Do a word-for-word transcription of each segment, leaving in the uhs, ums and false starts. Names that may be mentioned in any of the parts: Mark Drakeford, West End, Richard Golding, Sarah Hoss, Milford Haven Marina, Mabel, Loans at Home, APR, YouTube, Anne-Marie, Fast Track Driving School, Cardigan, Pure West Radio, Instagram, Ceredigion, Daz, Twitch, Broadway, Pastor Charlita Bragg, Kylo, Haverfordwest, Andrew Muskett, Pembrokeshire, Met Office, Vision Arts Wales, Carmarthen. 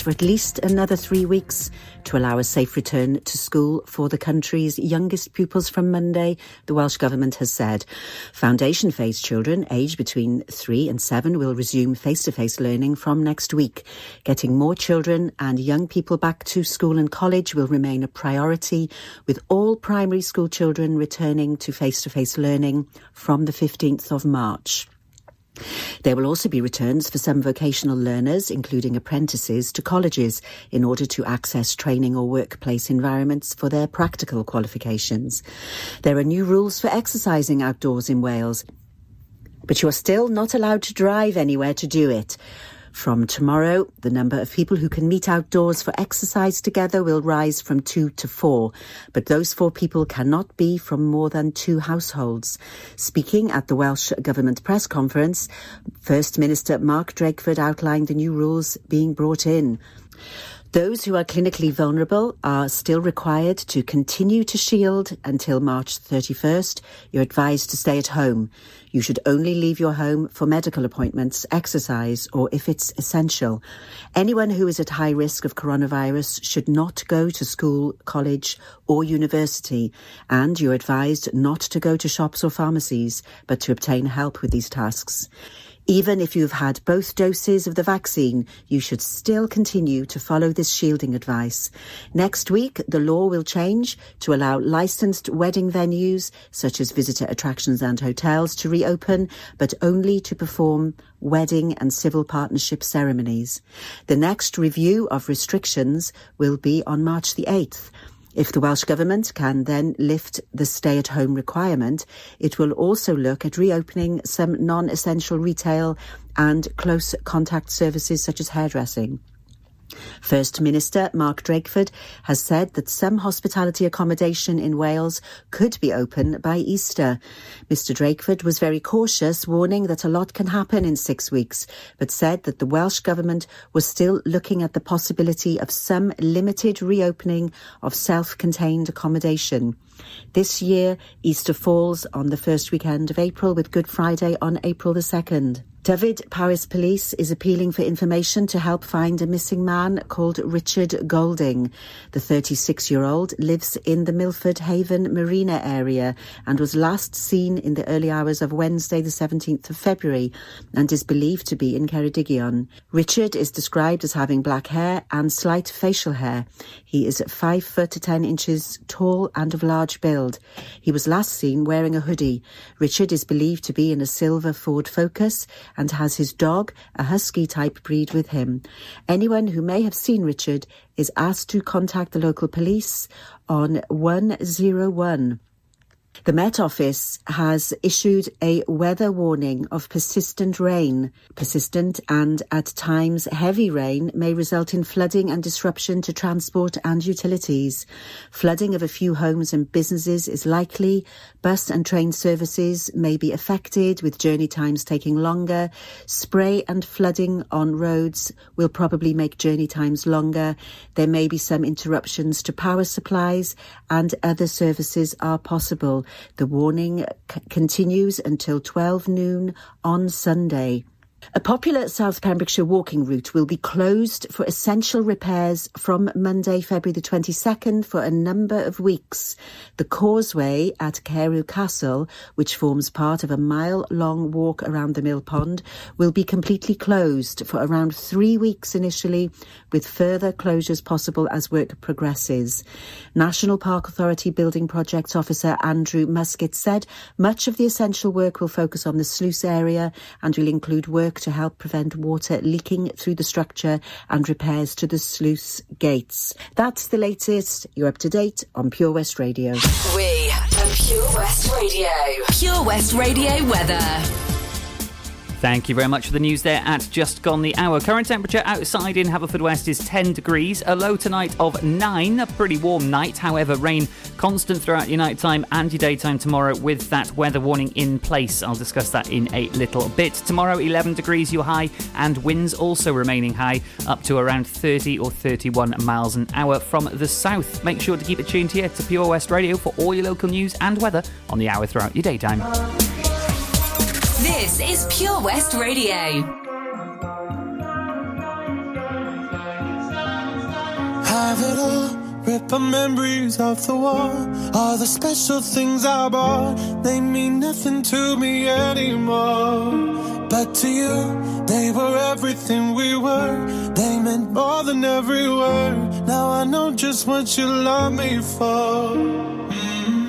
limits for at least another three weeks to allow a safe return to school for the country's youngest pupils from Monday, the Welsh Government has said. Foundation phase children aged between three and seven will resume face-to-face learning from next week. Getting more children and young people back to school and college will remain a priority, with all primary school children returning to face-to-face learning from the fifteenth of March. There will also be returns for some vocational learners, including apprentices, to colleges in order to access training or workplace environments for their practical qualifications. There are new rules for exercising outdoors in Wales, but you are still not allowed to drive anywhere to do it. From tomorrow, the number of people who can meet outdoors for exercise together will rise from two to four, but those four people cannot be from more than two households. Speaking at the Welsh Government press conference, First Minister Mark Drakeford outlined the new rules being brought in. Those who are clinically vulnerable are still required to continue to shield until March thirty-first. You're advised to stay at home. You should only leave your home for medical appointments, exercise, or if it's essential. Anyone who is at high risk of coronavirus should not go to school, college, or university. And you're advised not to go to shops or pharmacies, but to obtain help with these tasks. Even if you've had both doses of the vaccine, you should still continue to follow this shielding advice. Next week, the law will change to allow licensed wedding venues, such as visitor attractions and hotels, to reopen, but only to perform wedding and civil partnership ceremonies. The next review of restrictions will be on March the eighth. If the Welsh Government can then lift the stay-at-home requirement, it will also look at reopening some non-essential retail and close contact services such as hairdressing. First Minister Mark Drakeford has said that some hospitality accommodation in Wales could be open by Easter. Mr Drakeford was very cautious, warning that a lot can happen in six weeks, but said that the Welsh Government was still looking at the possibility of some limited reopening of self-contained accommodation. This year, Easter falls on the first weekend of April, with Good Friday on April the second. Dyfed-Powys Police is appealing for information to help find a missing man called Richard Golding. The thirty-six-year-old lives in the Milford Haven Marina area and was last seen in the early hours of Wednesday the seventeenth of February and is believed to be in Ceredigion. Richard is described as having black hair and slight facial hair. He is five foot ten inches tall and of large build. He was last seen wearing a hoodie. Richard is believed to be in a silver Ford Focus and has his dog, a husky-type breed, with him. Anyone who may have seen Richard is asked to contact the local police on one oh one. The Met Office has issued a weather warning of persistent rain. Persistent and at times heavy rain may result in flooding and disruption to transport and utilities. Flooding of a few homes and businesses is likely. Bus and train services may be affected, with journey times taking longer. Spray and flooding on roads will probably make journey times longer. There may be some interruptions to power supplies and other services are possible. The warning c- continues until twelve noon on Sunday. A popular South Pembrokeshire walking route will be closed for essential repairs from Monday, February the twenty-second, for a number of weeks. The causeway at Carew Castle, which forms part of a mile-long walk around the mill pond, will be completely closed for around three weeks initially, with further closures possible as work progresses. National Park Authority Building Projects Officer Andrew Muskett said much of the essential work will focus on the sluice area and will include work to help prevent water leaking through the structure and repairs to the sluice gates. That's the latest. You're up to date on Pure West Radio. We are Pure West Radio. Pure West Radio weather. Thank you very much for the news there at just gone the hour. Current temperature outside in Haverfordwest is ten degrees, a low tonight of nine, a pretty warm night. However, rain constant throughout your night time and your daytime tomorrow with that weather warning in place. I'll discuss that in a little bit. Tomorrow, eleven degrees your high, and winds also remaining high, up to around thirty or thirty-one miles an hour from the south. Make sure to keep it tuned here to Pure West Radio for all your local news and weather on the hour throughout your daytime. This is Pure West Radio. have it all. Rip our memories off the wall. All the special things I bought, they mean nothing to me anymore. But to you, they were everything we were. They meant more than every word. Now I know just what you love me for.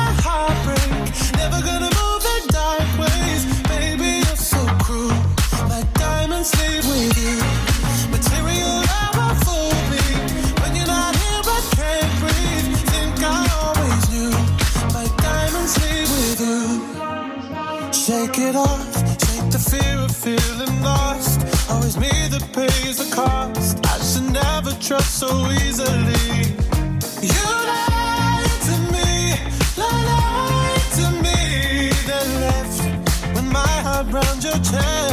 my heart break. Never gonna move the dark ways. Baby, you're so cruel. My diamonds leave with you. Material love will fool me. When you're not here, I can't breathe. Think I always knew. My diamonds leave with you. Shake it off. Shake the fear of feeling lost. Always me that pays the cost. I should never trust so easily. You lied to me. Lied to me. Then left with my heart round your chest.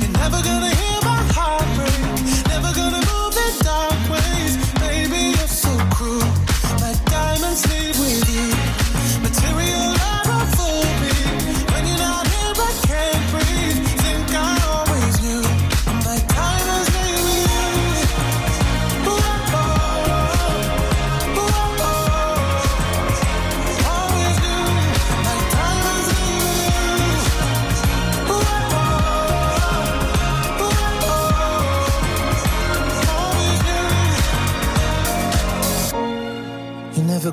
You're never gonna hear my heart break. Never gonna move the dark ways. Baby, you're so cruel. My diamonds leave with you. Never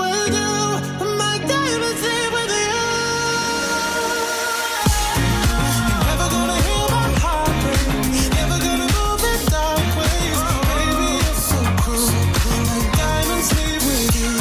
will do. My diamonds leave with you. You're never gonna hear my heart break. Never gonna move in dark ways. Baby, you're so cruel. My diamonds leave with you.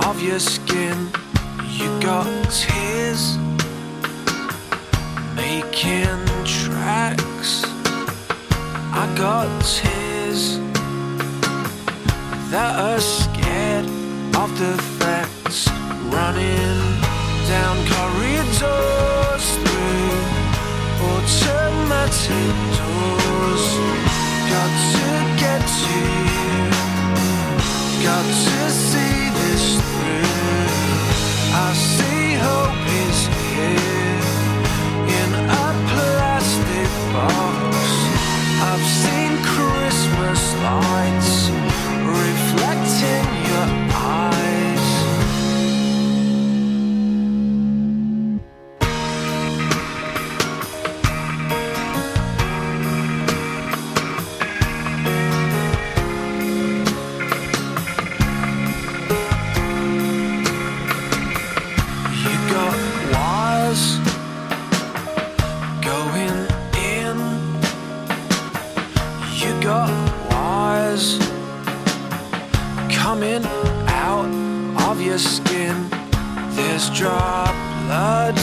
Out of your skin, there's dry blood.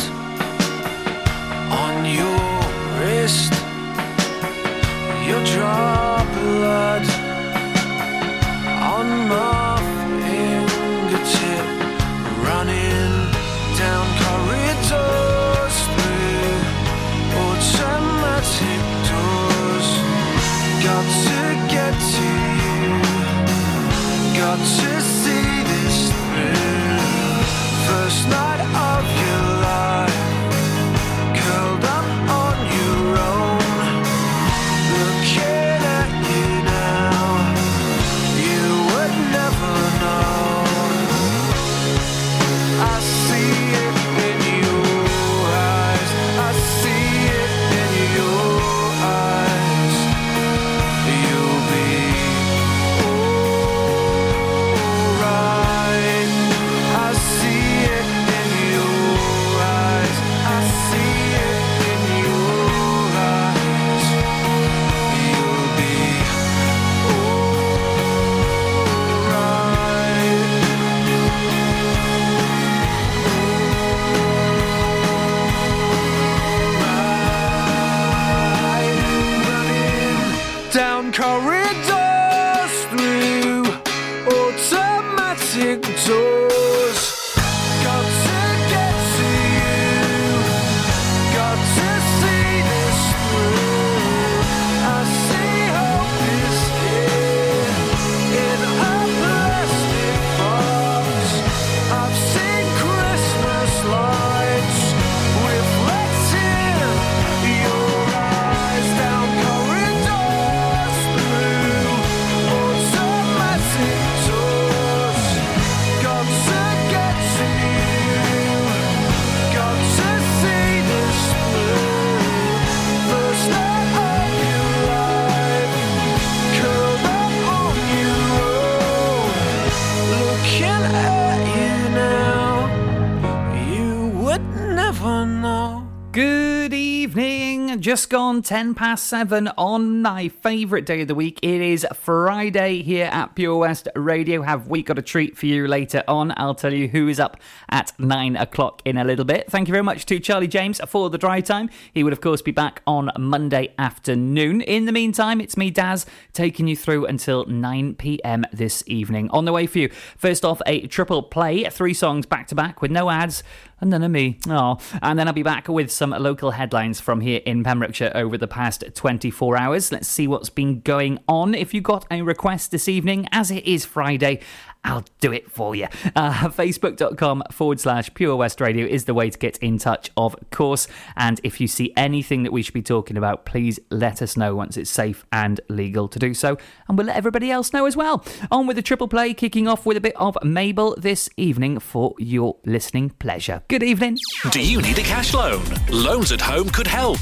Just gone ten past seven on my favourite day of the week. It is Friday here at Pure West Radio. Have we got a treat for you later on? I'll tell you who is up at nine o'clock in a little bit. Thank you very much to Charlie James for the dry time. He would, of course, be back on Monday afternoon. In the meantime, it's me, Daz, taking you through until nine p.m. this evening. On the way for you, first off, a triple play, three songs back-to-back with no ads, and none of me. Oh, and then I'll be back with some local headlines from here in Pembrokeshire over the past twenty-four hours. Let's see what's been going on. If you got a request this evening, as it is Friday, I'll do it for you. Uh, Facebook.com forward slash Pure West Radio is the way to get in touch, of course. And if you see anything that we should be talking about, please let us know once it's safe and legal to do so. And we'll let everybody else know as well. On with the triple play, kicking off with a bit of Mabel this evening for your listening pleasure. Good evening. Do you need a cash loan? Loans at Home could help.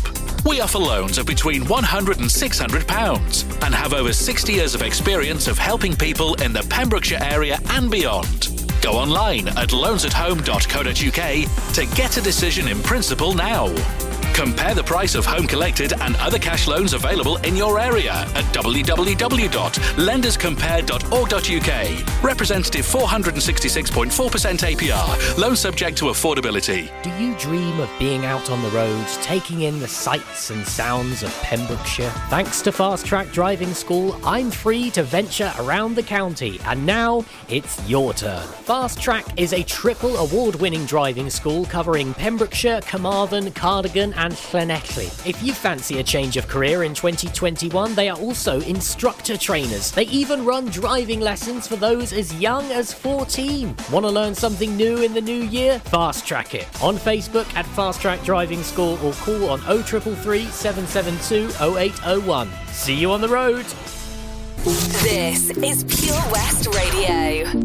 We offer loans of between one hundred pounds and six hundred pounds and have over sixty years of experience of helping people in the Pembrokeshire area and beyond. Go online at loans at home dot co dot uk to get a decision in principle now. Compare the price of home collected and other cash loans available in your area at w w w dot lenders compare dot org dot u k. Representative four hundred sixty-six point four percent A P R. Loan subject to affordability. Do you dream of being out on the roads, taking in the sights and sounds of Pembrokeshire? Thanks to Fast Track Driving School, I'm free to venture around the county. And now, it's your turn. Fast Track is a triple award-winning driving school covering Pembrokeshire, Carmarthen, Cardigan and Flanetly. If you fancy a change of career in twenty twenty-one, they are also instructor trainers. They even run driving lessons for those as young as fourteen. Want to learn something new in the new year? Fast Track it. On Facebook at Fast Track Driving School or call on oh three three, seven seven two, oh eight oh one. See you on the road. This is Pure West Radio.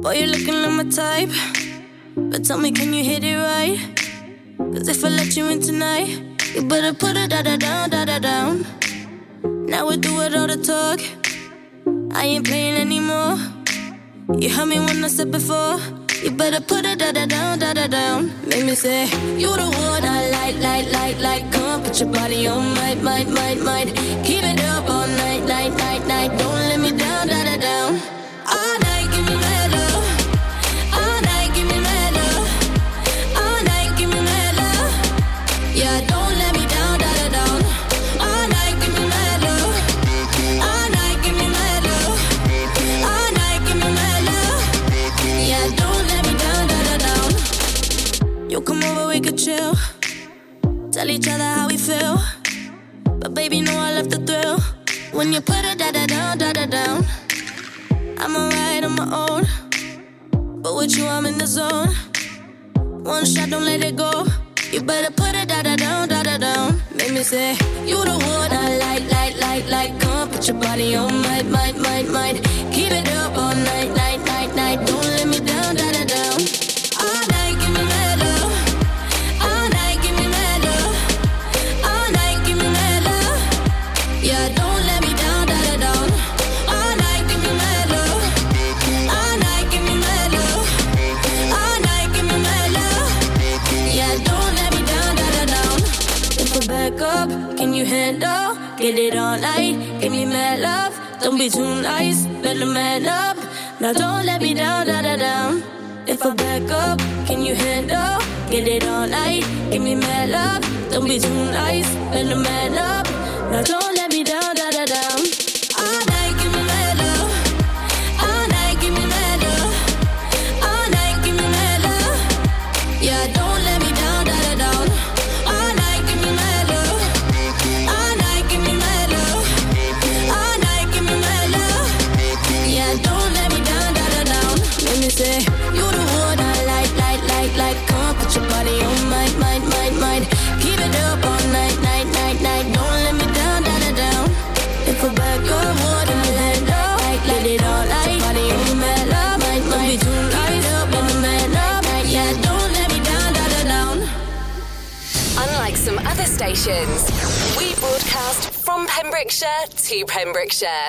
Boy, you're looking like my type, but tell me, can you hit it right? Cause if I let you in tonight, you better put it da-da-down, da-da-down. Now we do it all the talk, I ain't playing anymore. You heard me when I said before, you better put it da-da-down, da-da-down. Make me say, you the one I like, like, like, like. Come on, put your body on, might, might, might, might. Keep it up all night, night, night, night. Don't let me down, da-da-down. All night, give me that love. I'm alright on my own, but with you I'm in the zone. One shot, don't let it go. You better put it da-da-down, da-da-down. Make me say, you the one I like, like, like, like. Come put your body on might, might, might, might. Keep it up all night, night, night, night. Don't let me down, da-da-down. All night, give me mad love. All night, give me mad love. All night, give me mad love. Yeah, don't let me down, da-da-down. All night, give me mad love. All night, give me mad love. All night, give me mad love. Yeah, don't let me down, da-da-down. If I back up, can you handle? Get it all night, give me mad love. Don't be too nice, better man up. Now don't let me down, da da down. If I back up, can you handle? Get it all night, give me mad love. Don't be too nice, better man up. Now don't let me down, da da down. All night, give me mad love. All night, give me mad love. All night, give me mad love. Yeah, don't let me down, da da down. All night, give me mad love. You the one I like, like, like, like. Come put your body on mine, mine, mine, mine. Keep it up all night, night, night, night. Don't let me down, down, down. If I back up, what am I like, like, like? It all night, body on my love, mine, mine. Be too light up on my love, yeah. Don't let me down, down, down. Unlike some other stations, we broadcast from Pembrokeshire to Pembrokeshire.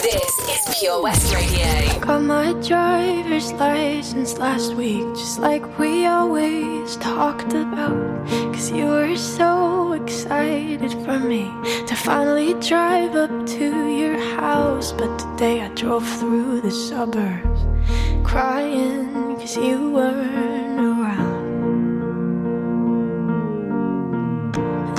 This is Pure West Radio. Got my driver's license last week, just like we always talked about. Cause you were so excited for me to finally drive up to your house. But today I drove through the suburbs, crying cause you weren't around.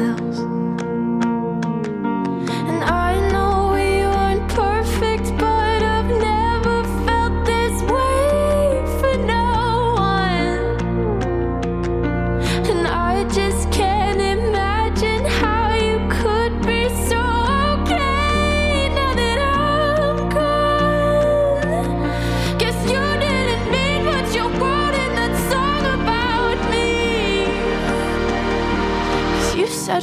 else? And I know we weren't perfect, but I've never felt this way for no one. And I just said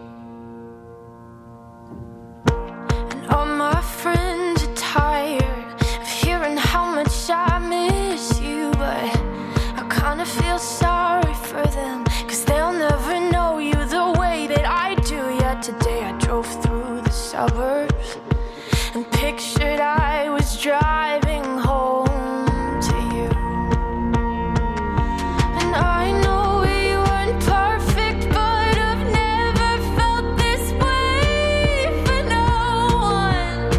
and all my friends are tired of hearing how much I miss you. But I kinda feel sorry for them, cause they'll never know you the way that I do. Yet today I drove through the suburbs and pictured I was driving home. I know we weren't perfect, but I've never felt this way for no one.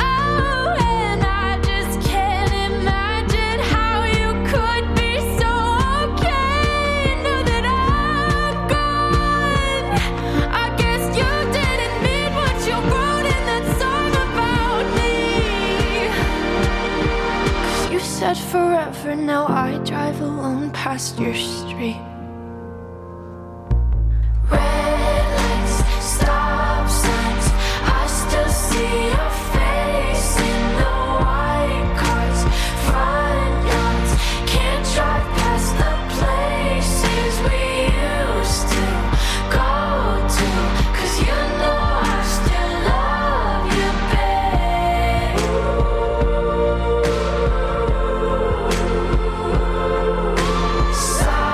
Oh, and I just can't imagine how you could be so okay now that I'm gone. I guess you didn't mean what you wrote in that song about me. Cause you said forever, now I drive alone past your street. Red lights, stop signs, I still see your face in the white cars, front yards. Can't drive past the places we used to go to, cause you know I still love you, babe. Side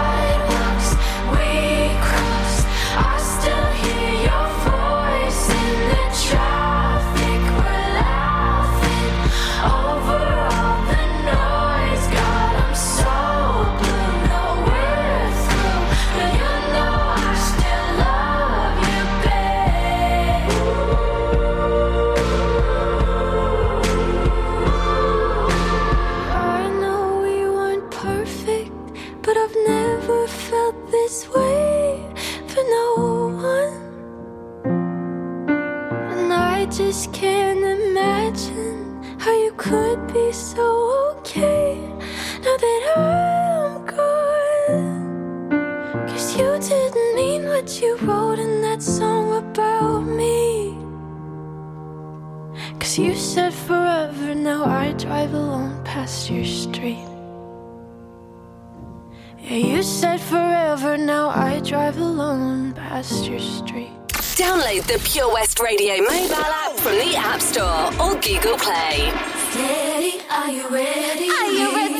'Cause you didn't mean what you wrote in that song about me. 'Cause you said forever, now I drive alone past your street. Yeah, you said forever, now I drive alone past your street. Download the Pure West Radio mobile app from the App Store or Google Play. Steady, are you ready? Are you ready?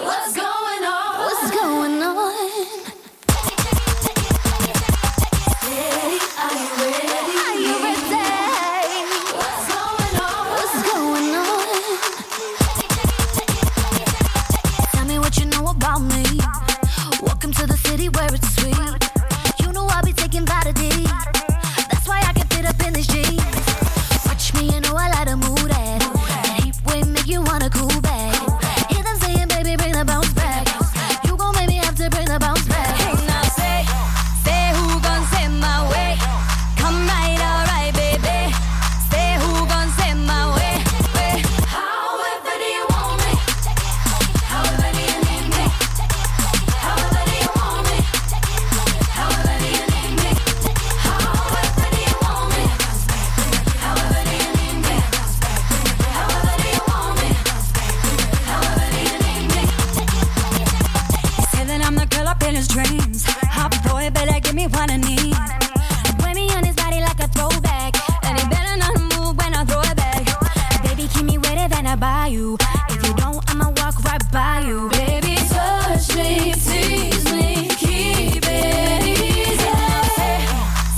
What's going on? What's going on? Steady, are you ready? Are you ready? What's going on? What's going on? Tell me what you know about me. Welcome to the city where it's sweet. Body. That's why I can fit up in this jeans. Watch me, you know I like to move that. That heat wave make you wanna cool back. Hear them saying, baby, bring the bounce back. You gon' make me have to bring the bounce back. Hey, now say, say who gon' send my way. Come right, alright, baby. Say who gon' send my way. Way. However do you want me? However do you need me? However do you want me? However do you need me? In his dreams, hot boy, better give me what I need. Wear me on his body like a throwback, and he better not move when I throw it back. Baby, keep me waiting, then I buy you. If you don't, I'ma walk right by you. Baby, touch me, tease me, keep it easy. Say,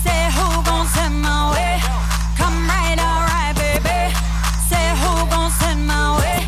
say who gon' send my way? Come right, alright, baby. Say who gon' send my way?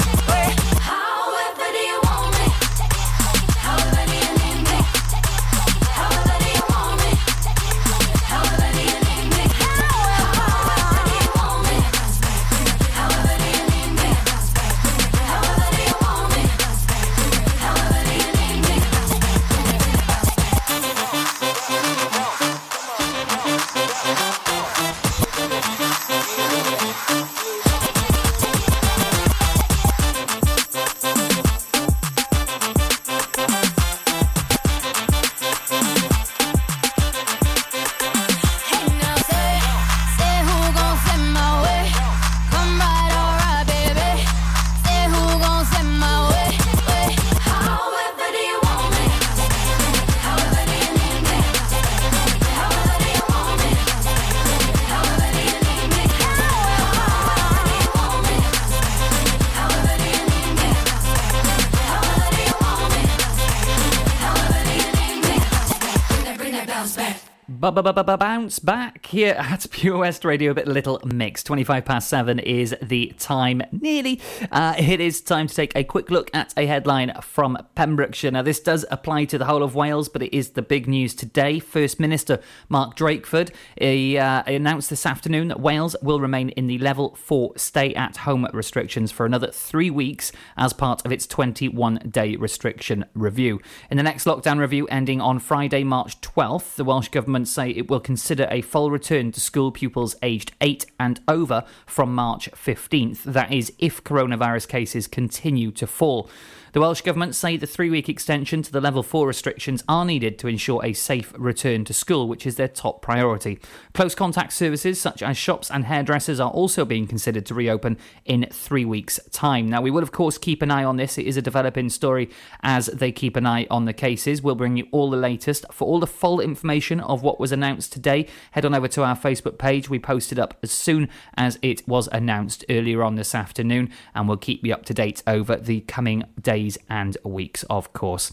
Bounce back here at Pure West Radio, a bit little mix. twenty-five past seven is the time, nearly. Uh, it is time to take a quick look at a headline from Pembrokeshire. Now, this does apply to the whole of Wales, but it is the big news today. First Minister Mark Drakeford he, uh, announced this afternoon that Wales will remain in the level four stay-at-home restrictions for another three weeks as part of its twenty-one day restriction review. In the next lockdown review ending on Friday, March twelfth, the Welsh Government say it will consider a full return to school pupils aged eight and over from March fifteenth. That is, if coronavirus cases continue to fall. The Welsh Government say the three-week extension to the level four restrictions are needed to ensure a safe return to school, which is their top priority. Close contact services such as shops and hairdressers are also being considered to reopen in three weeks' time. Now, we will, of course, keep an eye on this. It is a developing story as they keep an eye on the cases. We'll bring you all the latest. For all the full information of what was announced today, head on over to our Facebook page. We posted up as soon as it was announced earlier on this afternoon, and we'll keep you up to date over the coming days and weeks, of course.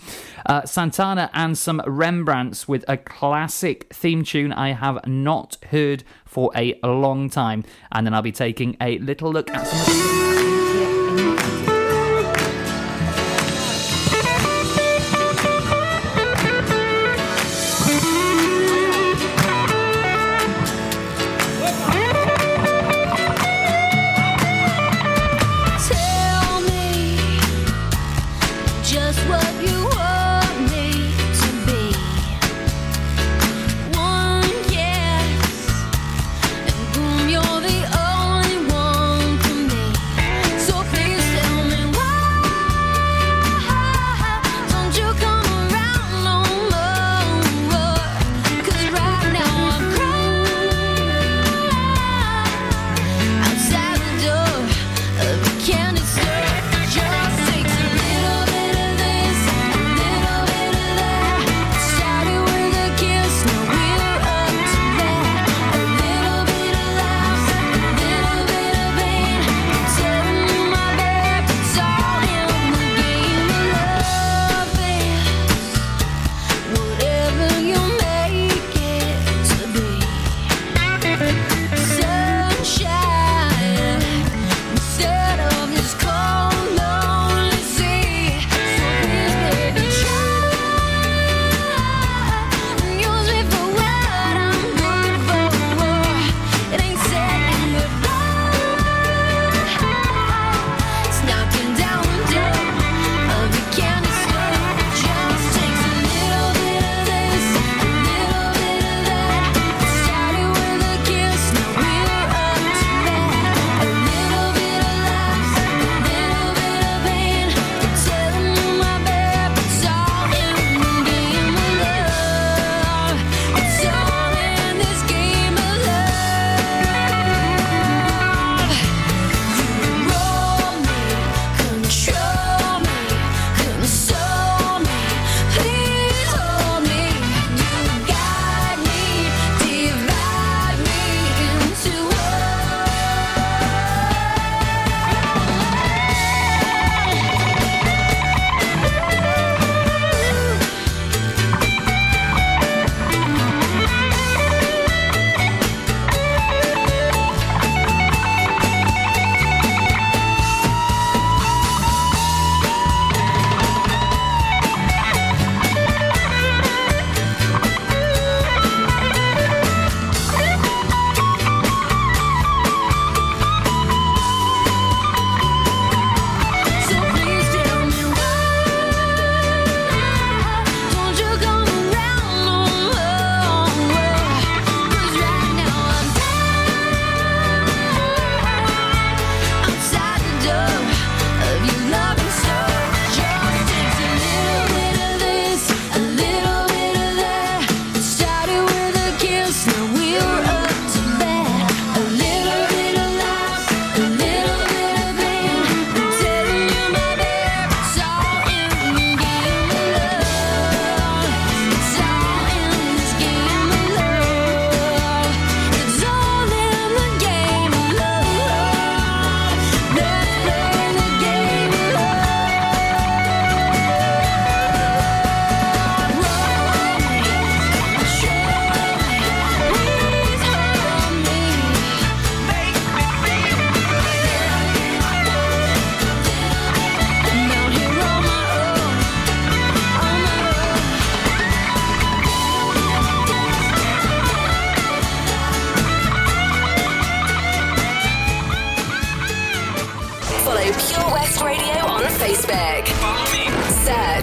Uh, Santana and some Rembrandts with a classic theme tune I have not heard for a long time. And then I'll be taking a little look at some...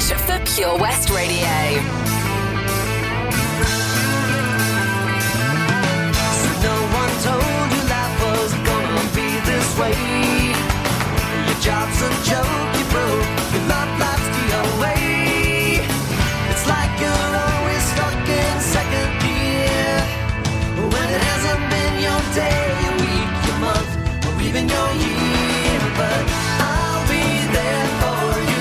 search for Pure West Radio. So no one told you life was gonna be this way. Your job's a joke, you broke, your love life's the away. It's like you're always stuck in second gear when it hasn't been your day, your week, your month, or even your year. But I'll be there for you.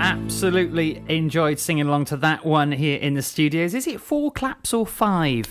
Absolutely enjoyed singing along to that one here in the studios. Is it four claps or five?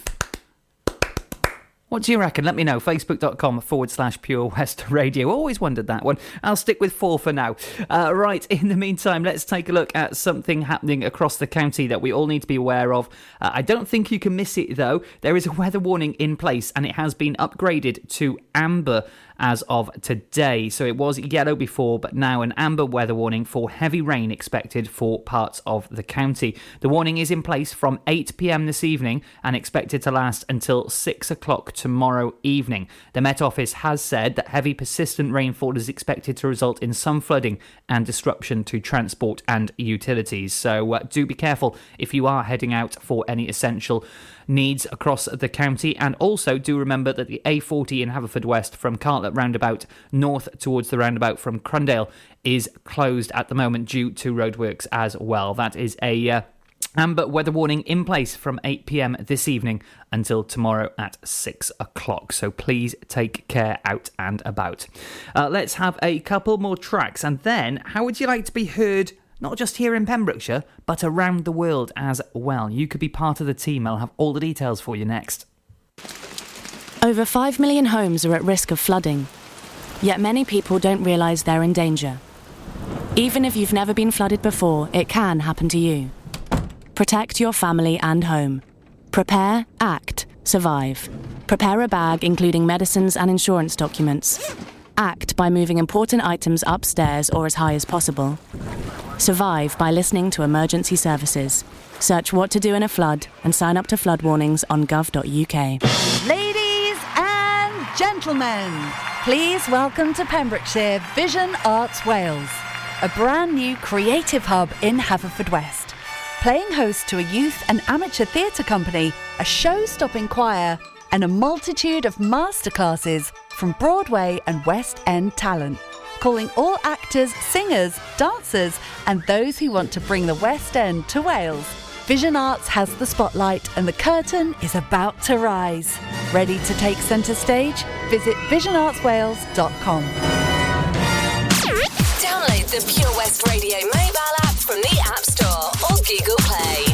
What do you reckon? Let me know. Facebook.com forward slash Pure West Radio. Always wondered that one. I'll stick with four for now. Uh, right, in the meantime, let's take a look at something happening across the county that we all need to be aware of. Uh, I don't think you can miss it, though. There is a weather warning in place, and it has been upgraded to amber as of today. So it was yellow before, but now an amber weather warning for heavy rain expected for parts of the county. The warning is in place from eight p.m. this evening and expected to last until six o'clock tomorrow evening. The Met Office has said that heavy persistent rainfall is expected to result in some flooding and disruption to transport and utilities. So uh, do be careful if you are heading out for any essential needs across the county. And also do remember that the A forty in Haverfordwest from Cartlet roundabout north towards the roundabout from Crundale is closed at the moment due to roadworks as well. That is a uh, amber weather warning in place from eight p.m. this evening until tomorrow at six o'clock. So please take care out and about. Uh, let's have a couple more tracks, and then how would you like to be heard? Not just here in Pembrokeshire, but around the world as well. You could be part of the team. I'll have all the details for you next. Over five million homes are at risk of flooding, yet many people don't realise they're in danger. Even if you've never been flooded before, it can happen to you. Protect your family and home. Prepare, act, survive. Prepare a bag including medicines and insurance documents. Act by moving important items upstairs or as high as possible. Survive by listening to emergency services. Search what to do in a flood and sign up to flood warnings on gov dot u k. Ladies and gentlemen, please welcome to Pembrokeshire Vision Arts Wales, a brand new creative hub in Haverfordwest. playing host to a youth and amateur theatre company, a show-stopping choir, and a multitude of masterclasses from Broadway and West End talent, calling all actors, singers, dancers, and those who want to bring the West End to Wales. Vision Arts has the spotlight and the curtain is about to rise. Ready to take centre stage? Visit vision arts wales dot com. Download the Pure West Radio mobile app from the App Store or Google Play.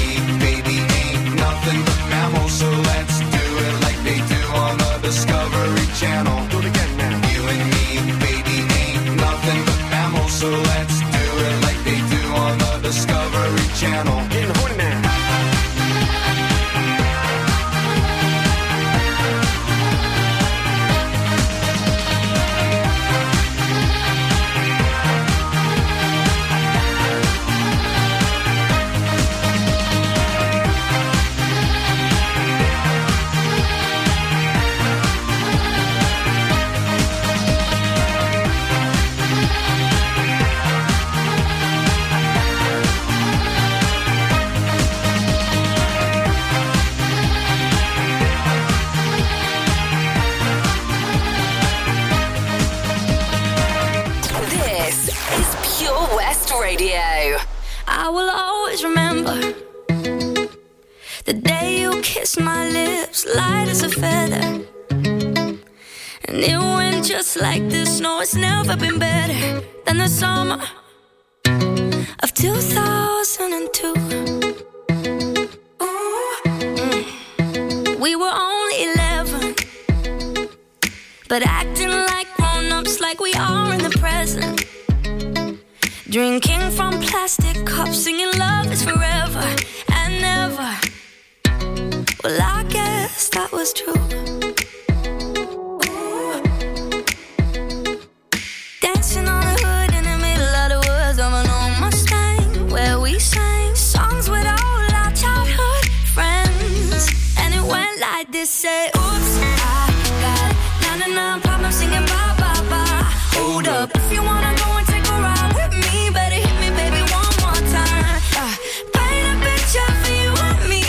Drinking from plastic cups, singing love is forever and never. Well, I guess that was true. Ooh. Dancing on the hood in the middle of the woods of an old Mustang, where we sang songs with all our childhood friends. And it went like this, say, oops, I got nine nine problems, singing bye-bye-bye. Hold up, if you wanna go and take a ride with me, better hit me, baby, one more time. Uh, paint a picture for you and me.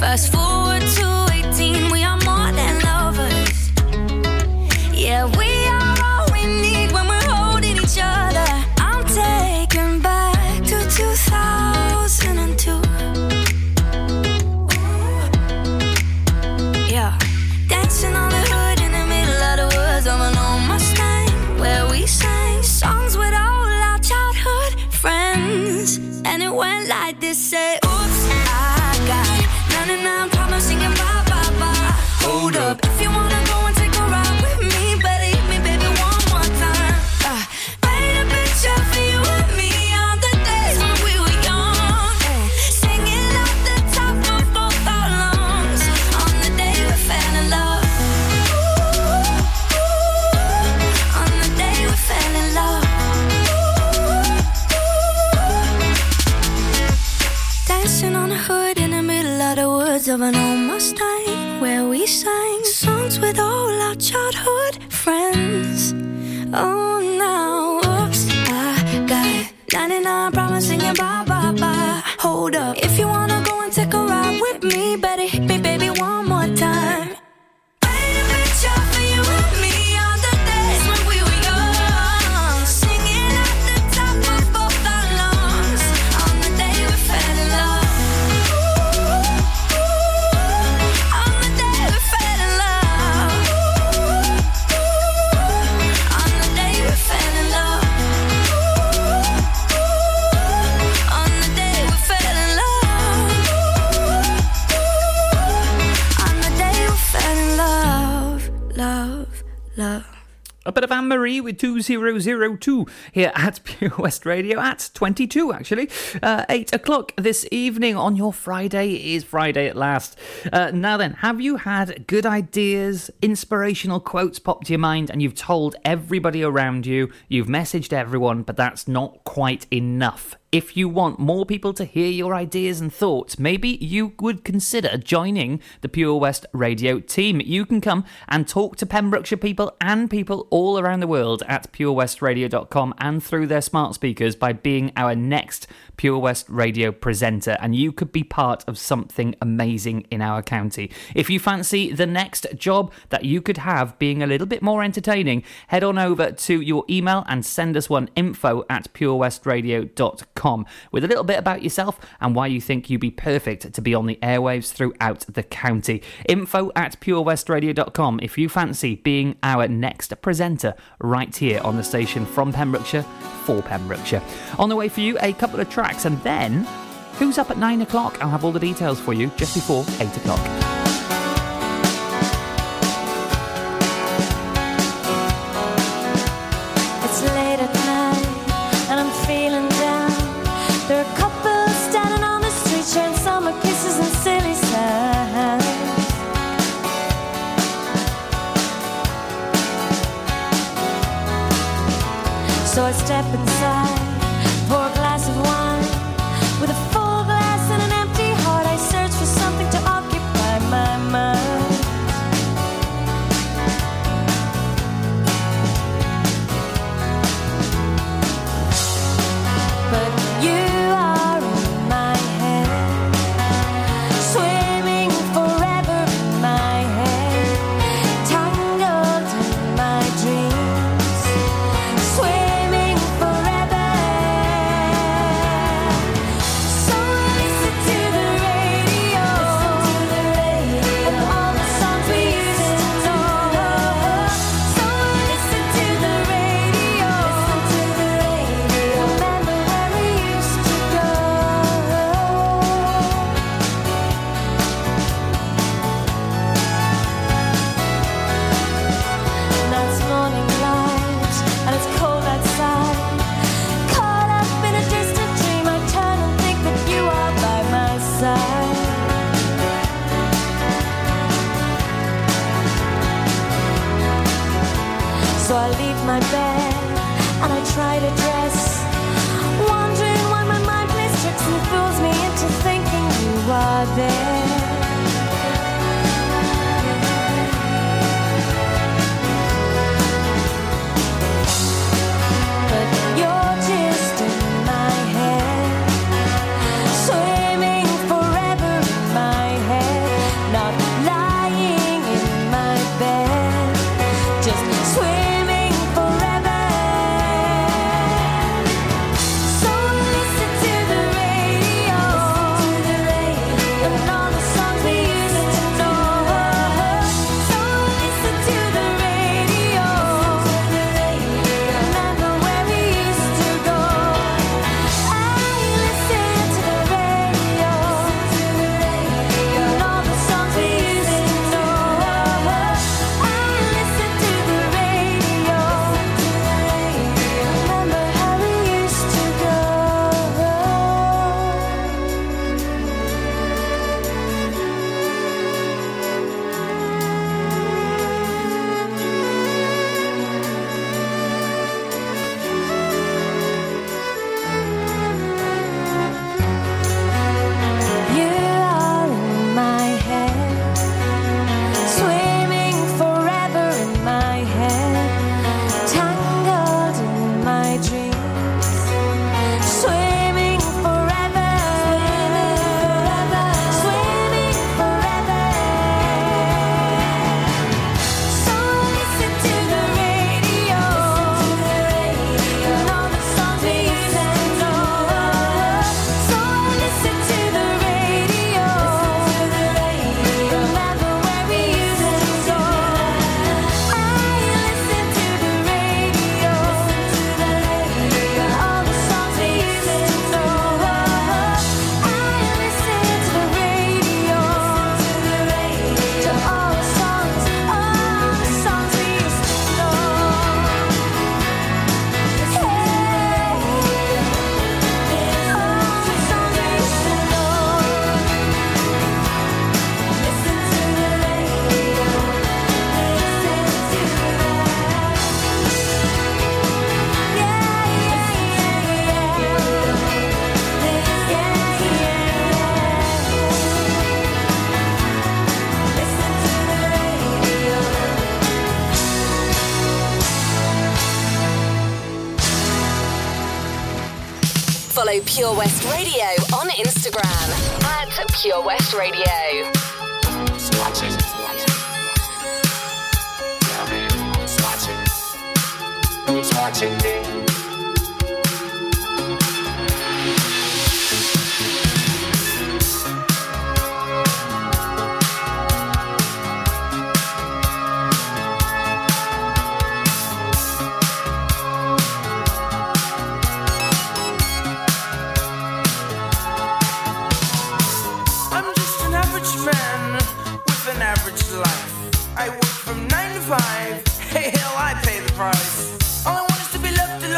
Fast forward to eighteen, we are more than lovers. Yeah, we are all we need when we're holding each other. I'm taken back to two thousand two. Ooh. Yeah, dancing on the hood in the middle of the woods of an old Mustang, where we sang songs with all our childhood friends. And it went like this, say, oops, I got and I'm promising singing bye bye bye. Hold up, if you wanna go and take a ride with me, better hit me, baby, one more time. Uh, paint a picture for you and me on the days when we were young, uh, singing at the top of both our lungs on the day we fell in love. Ooh, ooh, on the day we fell in love. Ooh, ooh. Dancing on the hood in the middle of the woods of an old Mustang, where we sang songs with all our childhood friends. Oh, now, oops, I got ninety-nine problems singing bye-bye-bye. Hold up, if you wanna go and take a ride with me, better hit me, baby, one more time. Paint a picture for you and me on the days when we were young, singing at the top of both our lungs on the day we fell in love. Love. A bit of Anne-Marie with two thousand two here at Pure West Radio at twenty-two, actually. Uh, eight o'clock this evening on your Friday. It is Friday at last. Uh, now then, have you had good ideas, inspirational quotes pop to your mind and you've told everybody around you, you've messaged everyone, but that's not quite enough? If you want more people to hear your ideas and thoughts, maybe you would consider joining the Pure West Radio team. You can come and talk to Pembrokeshire people and people all around the world at pure west radio dot com and through their smart speakers by being our next Pure West Radio presenter, and you could be part of something amazing in our county. If you fancy the next job that you could have being a little bit more entertaining, head on over to your email and send us one, info at pure west radio dot com. With a little bit about yourself and why you think you'd be perfect to be on the airwaves throughout the county. Info at pure west radio dot com if you fancy being our next presenter right here on the station from Pembrokeshire for Pembrokeshire. On the way for you, a couple of tracks, and then who's up at nine o'clock? I'll have all the details for you just before eight o'clock. So I step inside, pour a glass of wine. With a full glass and an empty heart, I search for something to occupy my mind. But you are in my head, swimming forever in my head, tangled in my dreams. Forever. and I try to dress, wondering why my mind plays tricks and fools me into thinking you are there. Pure West Radio on Instagram at Pure West Radio. Who's watching me? I work from nine to five. Hey, hell, I pay the price. All I want is to be loved.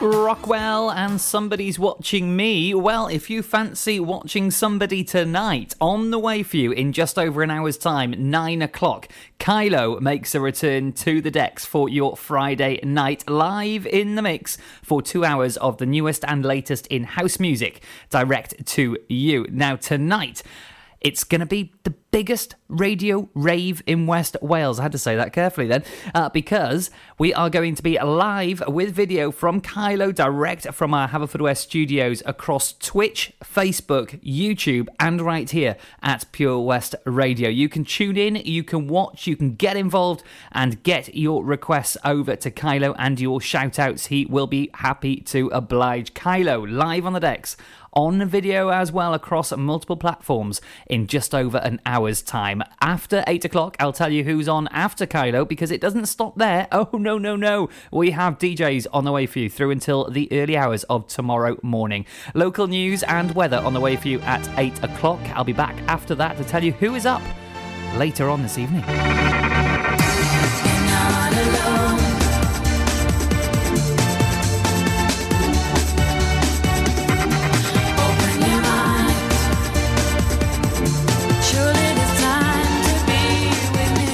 Rockwell and Somebody's Watching Me. Well, if you fancy watching somebody tonight, on the way for you in just over an hour's time, nine o'clock, Kylo makes a return to the decks for your Friday night, live in the mix for two hours of the newest and latest in house music, direct to you. Now, tonight, it's going to be the biggest radio rave in West Wales. I had to say that carefully then, uh, because we are going to be live with video from Kylo, direct from our Haverfordwest studios across Twitch, Facebook, YouTube, and right here at Pure West Radio. You can tune in, you can watch, you can get involved, and get your requests over to Kylo and your shout-outs. He will be happy to oblige. Kylo, live on the decks, on video as well across multiple platforms in just over an hour's time. After eight o'clock, I'll tell you who's on after Kylo, because it doesn't stop there. Oh, no, no, no. We have D Js on the way for you through until the early hours of tomorrow morning. Local news and weather on the way for you at eight o'clock. I'll be back after that to tell you who is up later on this evening. Surely there's time to be with me.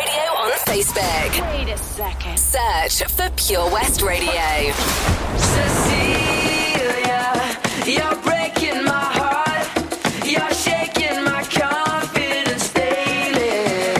Radio on Facebook. Wait a second. Search for Pure West Radio. Cecilia, you're breaking my heart. You're shaking my confidence daily.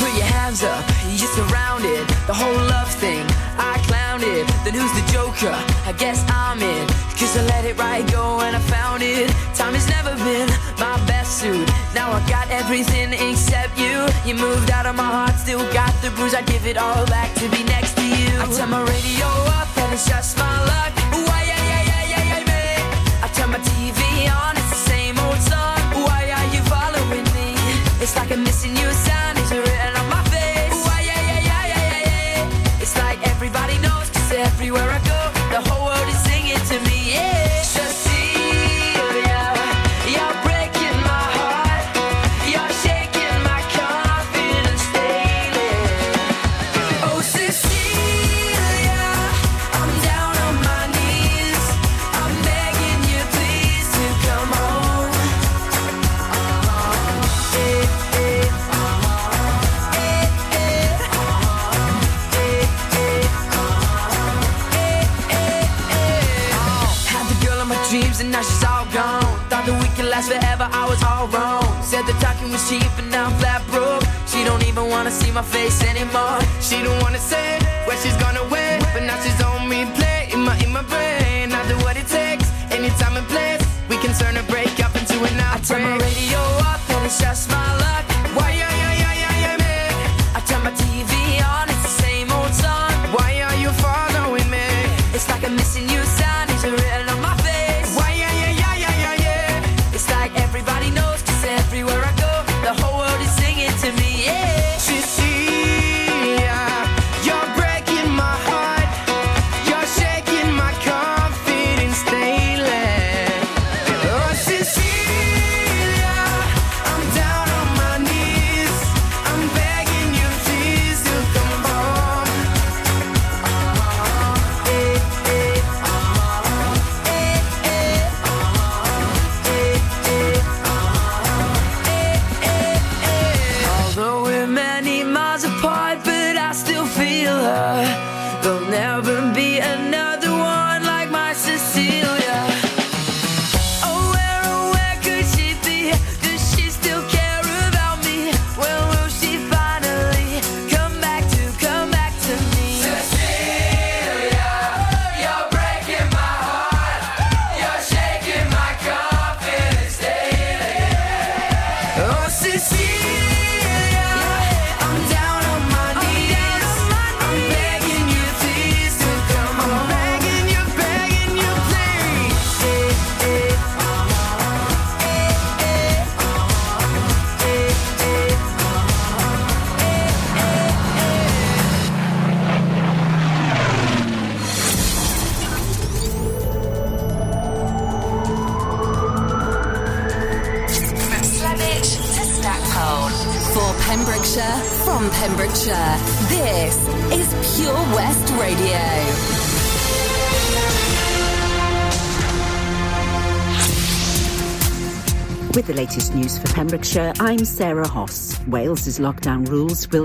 Put your hands up, you're surrounded. The whole love thing, I clowned it. Then who's the joker? I guess I'm in. Cause I let it right go and I found it. Time has never been my best suit. Now I got everything except you. You moved out of my heart, still got the bruise. I give it all back to be next to you. I turn my radio up and it's just my luck. Why, yeah, yeah, yeah, yeah, yeah, man. I turn my T V on, it's the same old song. Why are you following me? It's like I'm missing you, sign is written on my face. Why, yeah, yeah, yeah, yeah, yeah, yeah. It's like everybody knows, cause everywhere I go, the whole world is singing to me, yeah. Now she's all gone. Thought that we could last forever, I was all wrong. Said the talking was cheap and now I'm flat broke. She don't even wanna see my face anymore. She don't wanna say where she's gonna win. But now she's on me play in my, in my brain. I do what it takes, any time and place. We can turn a break up into an outbreak. I turn my radio up and it's just my luck. Why, yeah, yeah, yeah, yeah, yeah, man. I turn my T V on, it's the same old song. Why are you following me? It's like I'm missing you, sign is written on my face. News for Pembrokeshire, I'm Sarah Hoss. Wales's lockdown rules will